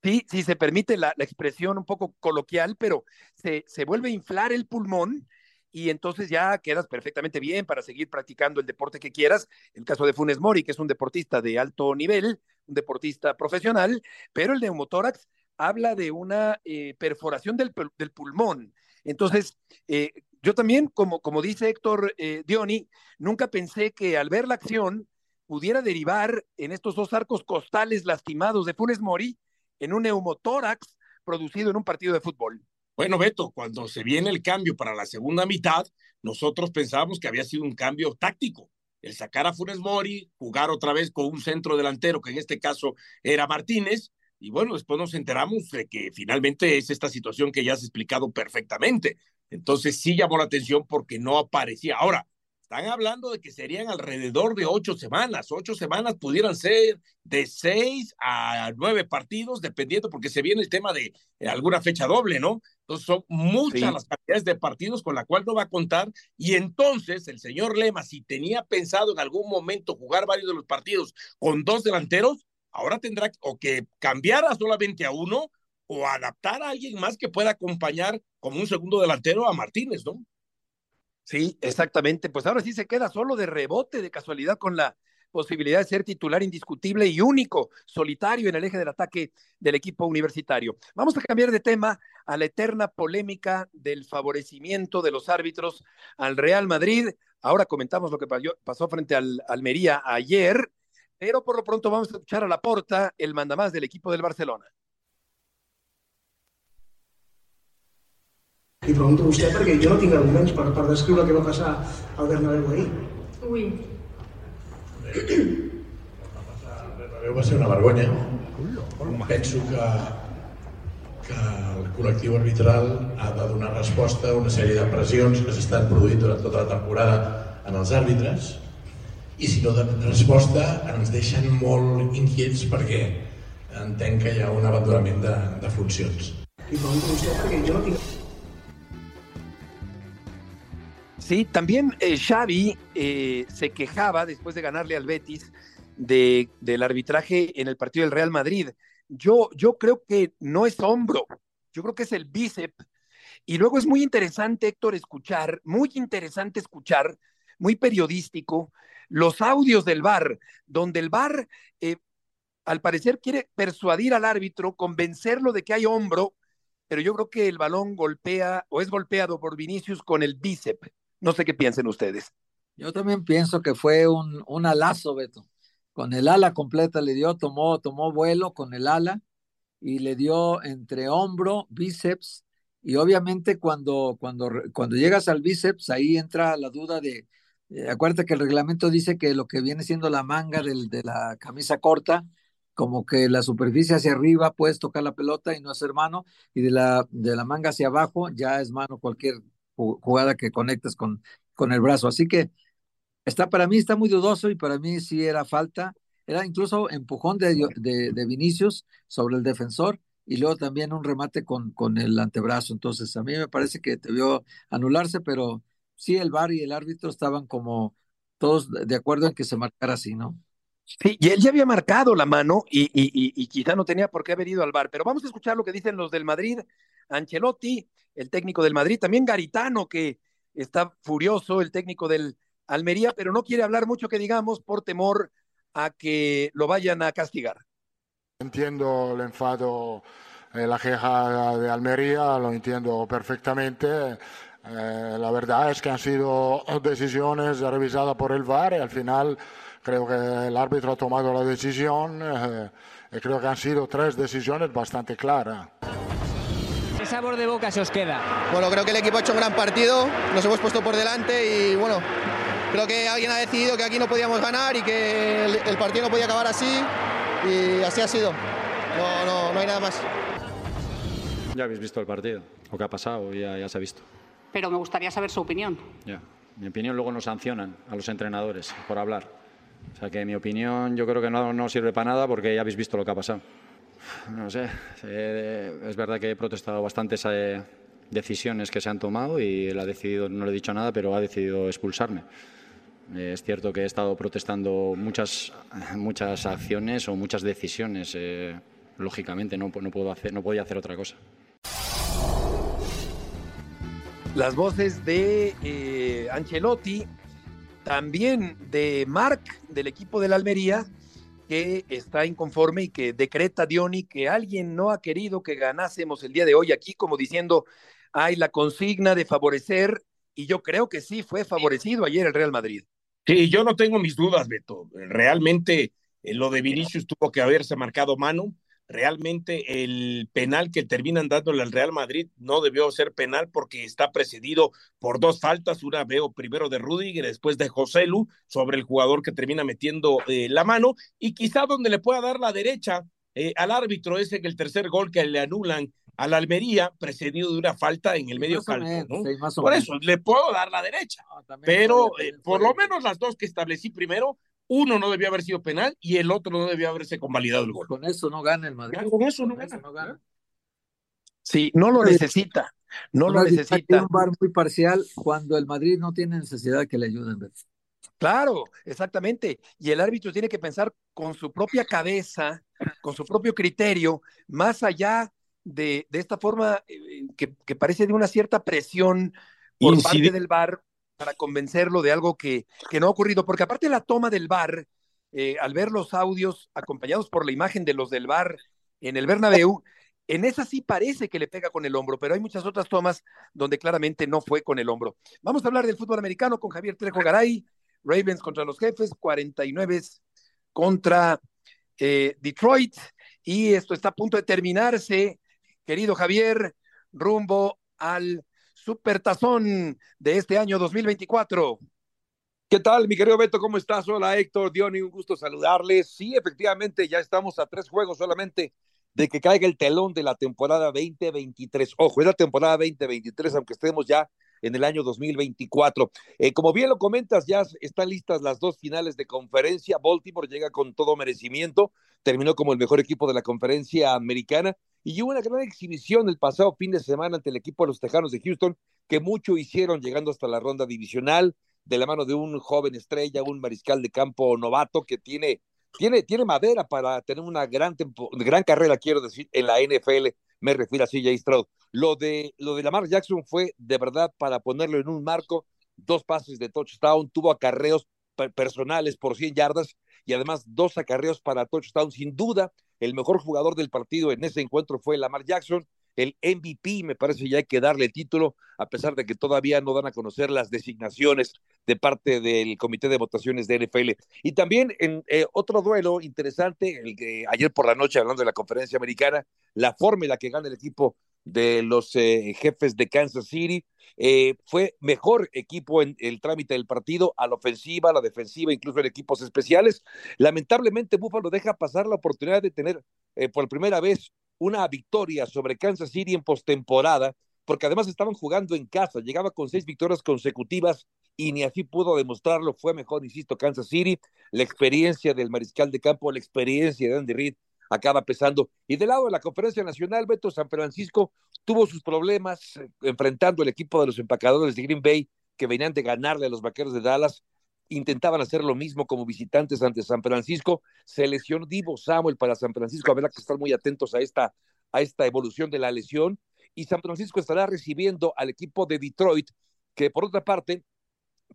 Sí, sí, se permite la, la expresión un poco coloquial, pero se, se vuelve a inflar el pulmón y entonces ya quedas perfectamente bien para seguir practicando el deporte que quieras. El caso de Funes Mori, que es un deportista de alto nivel, un deportista profesional, pero el neumotórax habla de una eh, perforación del, del pulmón. Entonces, eh, yo también, como, como dice Héctor eh, Dioni, nunca pensé que al ver la acción pudiera derivar en estos dos arcos costales lastimados de Funes Mori en un neumotórax producido en un partido de fútbol. Bueno, Beto, cuando se viene el cambio para la segunda mitad, nosotros pensábamos que había sido un cambio táctico, el sacar a Funes Mori, jugar otra vez con un centro delantero, que en este caso era Martínez, y bueno, después nos enteramos de que finalmente es esta situación que ya has explicado perfectamente. Entonces sí llamó la atención porque no aparecía. Ahora, están hablando de que serían alrededor de ocho semanas. Ocho semanas pudieran ser de seis a nueve partidos, dependiendo, porque se viene el tema de alguna fecha doble, ¿no? Entonces son muchas sí. las cantidades de partidos con la cual no va a contar. Y entonces el señor Lema, si tenía pensado en algún momento jugar varios de los partidos con dos delanteros, ahora tendrá o que cambiar a solamente a uno o adaptar a alguien más que pueda acompañar como un segundo delantero a Martínez, ¿no? Sí, exactamente, pues ahora sí se queda solo de rebote, de casualidad, con la posibilidad de ser titular indiscutible y único, solitario en el eje del ataque del equipo universitario. Vamos a cambiar de tema a la eterna polémica del favorecimiento de los árbitros al Real Madrid. Ahora comentamos lo que pasó frente al Almería ayer, pero por lo pronto vamos a escuchar a Laporta, el mandamás del equipo del Barcelona. Li pregunto a vostè perquè jo no tinc arguments per, per descriure què va passar al Bernabéu ahir. Ui. El Bernabéu va ser una vergonya. Penso que, que el col·lectiu arbitral ha de donar resposta a una sèrie de pressions que s'estan produint durant tota la temporada en els àrbitres i si no donen resposta ens deixen molt inquiets perquè entenc que hi ha un abandonament de, de funcions. Li pregunto a vostè perquè jo no tinc... Sí, también eh, Xavi eh, se quejaba después de ganarle al Betis de, del arbitraje en el partido del Real Madrid. Yo, yo creo que no es hombro, yo creo que es el bíceps. Y luego es muy interesante, Héctor, escuchar, muy interesante escuchar, muy periodístico, los audios del V A R, donde el V A R eh, al parecer quiere persuadir al árbitro, convencerlo de que hay hombro, pero yo creo que el balón golpea o es golpeado por Vinicius con el bíceps. No sé qué piensen ustedes. Yo también pienso que fue un, un alazo, Beto. Con el ala completa le dio, tomó, tomó vuelo con el ala y le dio entre hombro, bíceps, y obviamente cuando, cuando, cuando llegas al bíceps, ahí entra la duda de, eh, acuérdate que el reglamento dice que lo que viene siendo la manga del, de la camisa corta, como que la superficie hacia arriba puedes tocar la pelota y no hacer mano, y de la, de la manga hacia abajo ya es mano cualquier jugada que conectas con, con el brazo, así que está, para mí está muy dudoso y para mí sí era falta, era incluso empujón de, de, de Vinicius sobre el defensor y luego también un remate con, con el antebrazo, entonces a mí me parece que debió anularse, pero sí el V A R y el árbitro estaban como todos de acuerdo en que se marcara así, ¿no? Sí, y él ya había marcado la mano y, y, y, y quizá no tenía por qué haber ido al V A R, pero vamos a escuchar lo que dicen los del Madrid. Ancelotti, el técnico del Madrid, también Garitano, que está furioso, el técnico del Almería, pero no quiere hablar mucho que digamos por temor a que lo vayan a castigar. Entiendo el enfado, eh, la queja de Almería, lo entiendo perfectamente. Eh, la verdad es que han sido decisiones revisadas por el V A R y al final creo que el árbitro ha tomado la decisión eh, y creo que han sido tres decisiones bastante claras. ¿Qué sabor de boca se os queda? Bueno, creo que el equipo ha hecho un gran partido, nos hemos puesto por delante y bueno, creo que alguien ha decidido que aquí no podíamos ganar y que el, el partido no podía acabar así y así ha sido, no, no, no hay nada más. Ya habéis visto el partido, lo que ha pasado ya, ya se ha visto. Pero me gustaría saber su opinión. Ya, mi opinión luego nos sancionan a los entrenadores por hablar. O sea que mi opinión yo creo que no, no sirve para nada porque ya habéis visto lo que ha pasado. No sé, eh, es verdad que he protestado bastantes eh, decisiones que se han tomado y él ha decidido, no le he dicho nada, pero ha decidido expulsarme. Eh, es cierto que he estado protestando muchas, muchas acciones o muchas decisiones. Eh, lógicamente no, no, puedo hacer, no podía hacer otra cosa. Las voces de eh, Ancelotti, también de Marc, del equipo de la Almería, que está inconforme y que decreta, Diony, que alguien no ha querido que ganásemos el día de hoy aquí, como diciendo, hay la consigna de favorecer, y yo creo que sí fue favorecido ayer el Real Madrid. Sí, yo no tengo mis dudas, Beto. Realmente eh, lo de Vinicius tuvo que haberse marcado mano. Realmente el penal que terminan dándole al Real Madrid no debió ser penal porque está precedido por dos faltas, una veo primero de Rüdiger, después de Joselu sobre el jugador que termina metiendo eh, la mano y quizá donde le pueda dar la derecha eh, al árbitro es en el tercer gol que le anulan al Almería precedido de una falta en el medio campo, ¿no? Por eso le puedo dar la derecha, no, pero eh, por lo menos las dos que establecí primero, uno no debió haber sido penal y el otro no debió haberse convalidado el gol. Con eso no gana el Madrid. Con eso no, con gana. Eso no gana. Sí, no lo necesita. No lo necesita. Un V A R muy parcial cuando el Madrid no tiene necesidad que le ayuden. Claro, exactamente. Y el árbitro tiene que pensar con su propia cabeza, con su propio criterio, más allá de, de esta forma eh, que, que parece de una cierta presión por Incide- parte del V A R. Para convencerlo de algo que, que no ha ocurrido, porque aparte la toma del V A R, eh, al ver los audios acompañados por la imagen de los del V A R en el Bernabéu, en esa sí parece que le pega con el hombro, pero hay muchas otras tomas donde claramente no fue con el hombro. Vamos a hablar del fútbol americano con Javier Trejo Garay, Ravens contra los Jefes, cuarenta y nueve contra eh, Detroit, y esto está a punto de terminarse, querido Javier, rumbo al Supertazón de este año dos mil veinticuatro. ¿Qué tal, mi querido Beto? ¿Cómo estás? Hola, Héctor, Diony, un gusto saludarles. Sí, efectivamente, ya estamos a tres juegos solamente de que caiga el telón de la temporada veinte veintitrés. Ojo, es la temporada veinte veintitrés, aunque estemos ya en el año dos mil veinticuatro. Eh, como bien lo comentas, ya están listas las dos finales de conferencia. Baltimore llega con todo merecimiento, terminó como el mejor equipo de la conferencia americana. Y hubo una gran exhibición el pasado fin de semana ante el equipo de los Tejanos de Houston, que mucho hicieron llegando hasta la ronda divisional, de la mano de un joven estrella, un mariscal de campo novato que tiene, tiene, tiene madera para tener una gran, tempo, gran carrera, quiero decir, en la N F L, me refiero a C J Stroud. Lo de, lo de Lamar Jackson fue de verdad para ponerlo en un marco, dos pases de touchdown, tuvo acarreos personales por cien yardas y además dos acarreos para touchdown, sin duda. El mejor jugador del partido en ese encuentro fue Lamar Jackson, el M V P, me parece ya hay que darle título, a pesar de que todavía no dan a conocer las designaciones de parte del Comité de Votaciones de N F L. Y también en eh, otro duelo interesante, el que ayer por la noche, hablando de la conferencia americana, la forma en la que gana el equipo de los eh, Jefes de Kansas City, eh, fue mejor equipo en el trámite del partido, a la ofensiva, a la defensiva, incluso en equipos especiales. Lamentablemente, Buffalo deja pasar la oportunidad de tener eh, por primera vez una victoria sobre Kansas City en postemporada, porque además estaban jugando en casa, llegaba con seis victorias consecutivas y ni así pudo demostrarlo. Fue mejor, insisto, Kansas City, la experiencia del mariscal de campo, la experiencia de Andy Reid acaba pesando. Y del lado de la Conferencia Nacional, Beto, San Francisco tuvo sus problemas enfrentando el equipo de los empacadores de Green Bay, que venían de ganarle a los Vaqueros de Dallas. intentaban hacer lo mismo como visitantes ante San Francisco. Se lesionó Divo Samuel para San Francisco, habrá que estar muy atentos a esta, a esta evolución de la lesión, y San Francisco estará recibiendo al equipo de Detroit, que por otra parte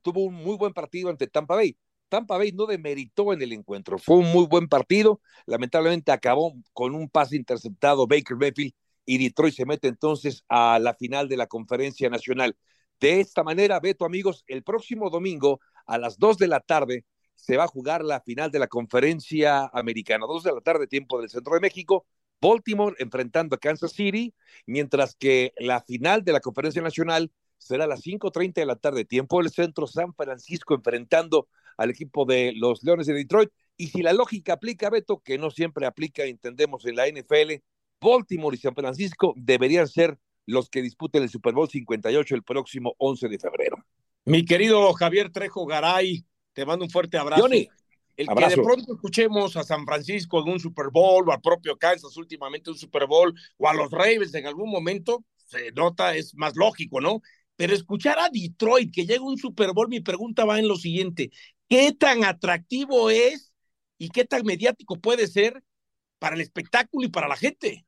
tuvo un muy buen partido ante Tampa Bay. Tampa Bay no demeritó en el encuentro, fue un muy buen partido, lamentablemente acabó con un pase interceptado Baker Mayfield, y Detroit se mete entonces a la final de la Conferencia Nacional. De esta manera, Beto, amigos, el próximo domingo a las dos de la tarde se va a jugar la final de la Conferencia Americana. dos de la tarde, tiempo del Centro de México, Baltimore enfrentando a Kansas City, mientras que la final de la Conferencia Nacional será a las cinco treinta de la tarde, tiempo del Centro, San Francisco enfrentando al equipo de los Leones de Detroit. Y si la lógica aplica, Beto, que no siempre aplica, entendemos, en la N F L, Baltimore y San Francisco deberían ser los que disputen el Super Bowl cincuenta y ocho el próximo once de febrero. Mi querido Javier Trejo Garay, te mando un fuerte abrazo. Johnny, el abrazo. Que de pronto escuchemos a San Francisco en un Super Bowl, o al propio Kansas últimamente un Super Bowl, o a los Ravens en algún momento, se nota, es más lógico, ¿no? Pero escuchar a Detroit que llega un Super Bowl, mi pregunta va en lo siguiente: ¿qué tan atractivo es y qué tan mediático puede ser para el espectáculo y para la gente?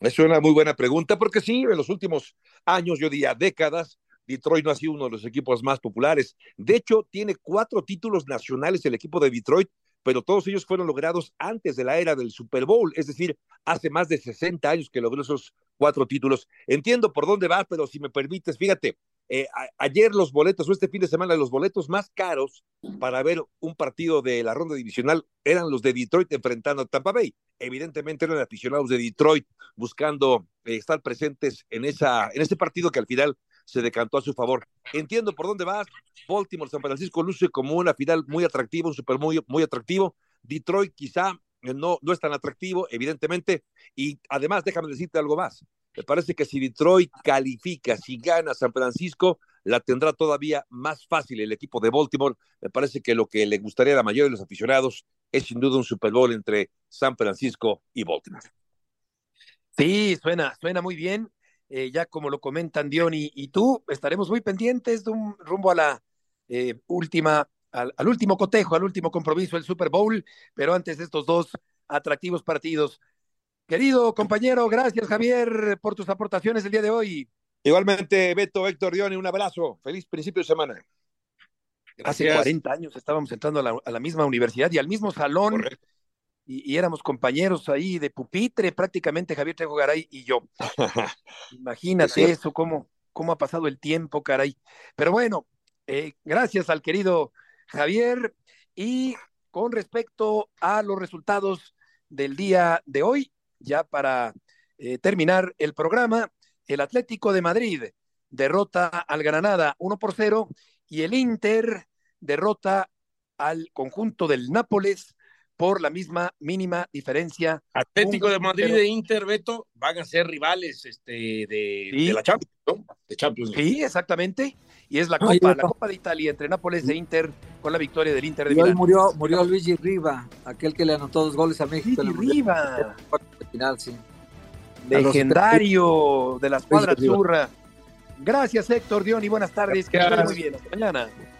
Es una muy buena pregunta, porque sí, en los últimos años, yo diría décadas, Detroit no ha sido uno de los equipos más populares. De hecho, tiene cuatro títulos nacionales el equipo de Detroit, pero todos ellos fueron logrados antes de la era del Super Bowl, es decir, hace más de sesenta años que logró esos cuatro títulos. Entiendo por dónde vas, pero si me permites, fíjate, eh, a, ayer los boletos, o este fin de semana, los boletos más caros para ver un partido de la ronda divisional eran los de Detroit enfrentando a Tampa Bay. Evidentemente eran aficionados de Detroit buscando eh, estar presentes en, esa, en ese partido que al final se decantó a su favor. Entiendo por dónde vas. Baltimore, San Francisco luce como una final muy atractiva, un super muy, muy atractivo. Detroit quizá no, no es tan atractivo, evidentemente. Y además, déjame decirte algo más. Me parece que si Detroit califica, si gana San Francisco, la tendrá todavía más fácil el equipo de Baltimore. Me parece que lo que le gustaría a la mayoría de los aficionados es sin duda un Super Bowl entre San Francisco y Baltimore. Sí, suena, suena muy bien. Eh, ya como lo comentan Diony y, y tú, estaremos muy pendientes de un rumbo a la eh, última, al, al último cotejo, al último compromiso, el Super Bowl, pero antes de estos dos atractivos partidos. Querido compañero, gracias Javier por tus aportaciones el día de hoy. Igualmente, Beto, Héctor, Diony, un abrazo, feliz principio de semana. Gracias. Hace cuarenta años estábamos entrando a la, a la misma universidad y al mismo salón. Correcto. Y, y éramos compañeros ahí de pupitre prácticamente, Javier Trejo Garay y yo. Imagínate eso, cómo, cómo ha pasado el tiempo, caray. Pero bueno, eh, gracias al querido Javier. Y con respecto a los resultados del día de hoy, ya para eh, terminar el programa, el Atlético de Madrid derrota al Granada uno por cero y el Inter derrota al conjunto del Nápoles por la misma mínima diferencia. Atlético de Madrid e Inter, Beto, van a ser rivales este, de, sí. de la Champions, ¿no? De Champions League. Sí, exactamente. Y es la Copa, Ay, la no. Copa de Italia entre Nápoles e Inter, con la victoria del Inter de Milán. Murió, murió Luigi Riva, aquel que le anotó dos goles a México. Luigi Riva. Final, sí. Legendario de la escuadra azurra. Gracias, Héctor, Diony, buenas tardes. Gracias. Que estés muy bien. Hasta mañana.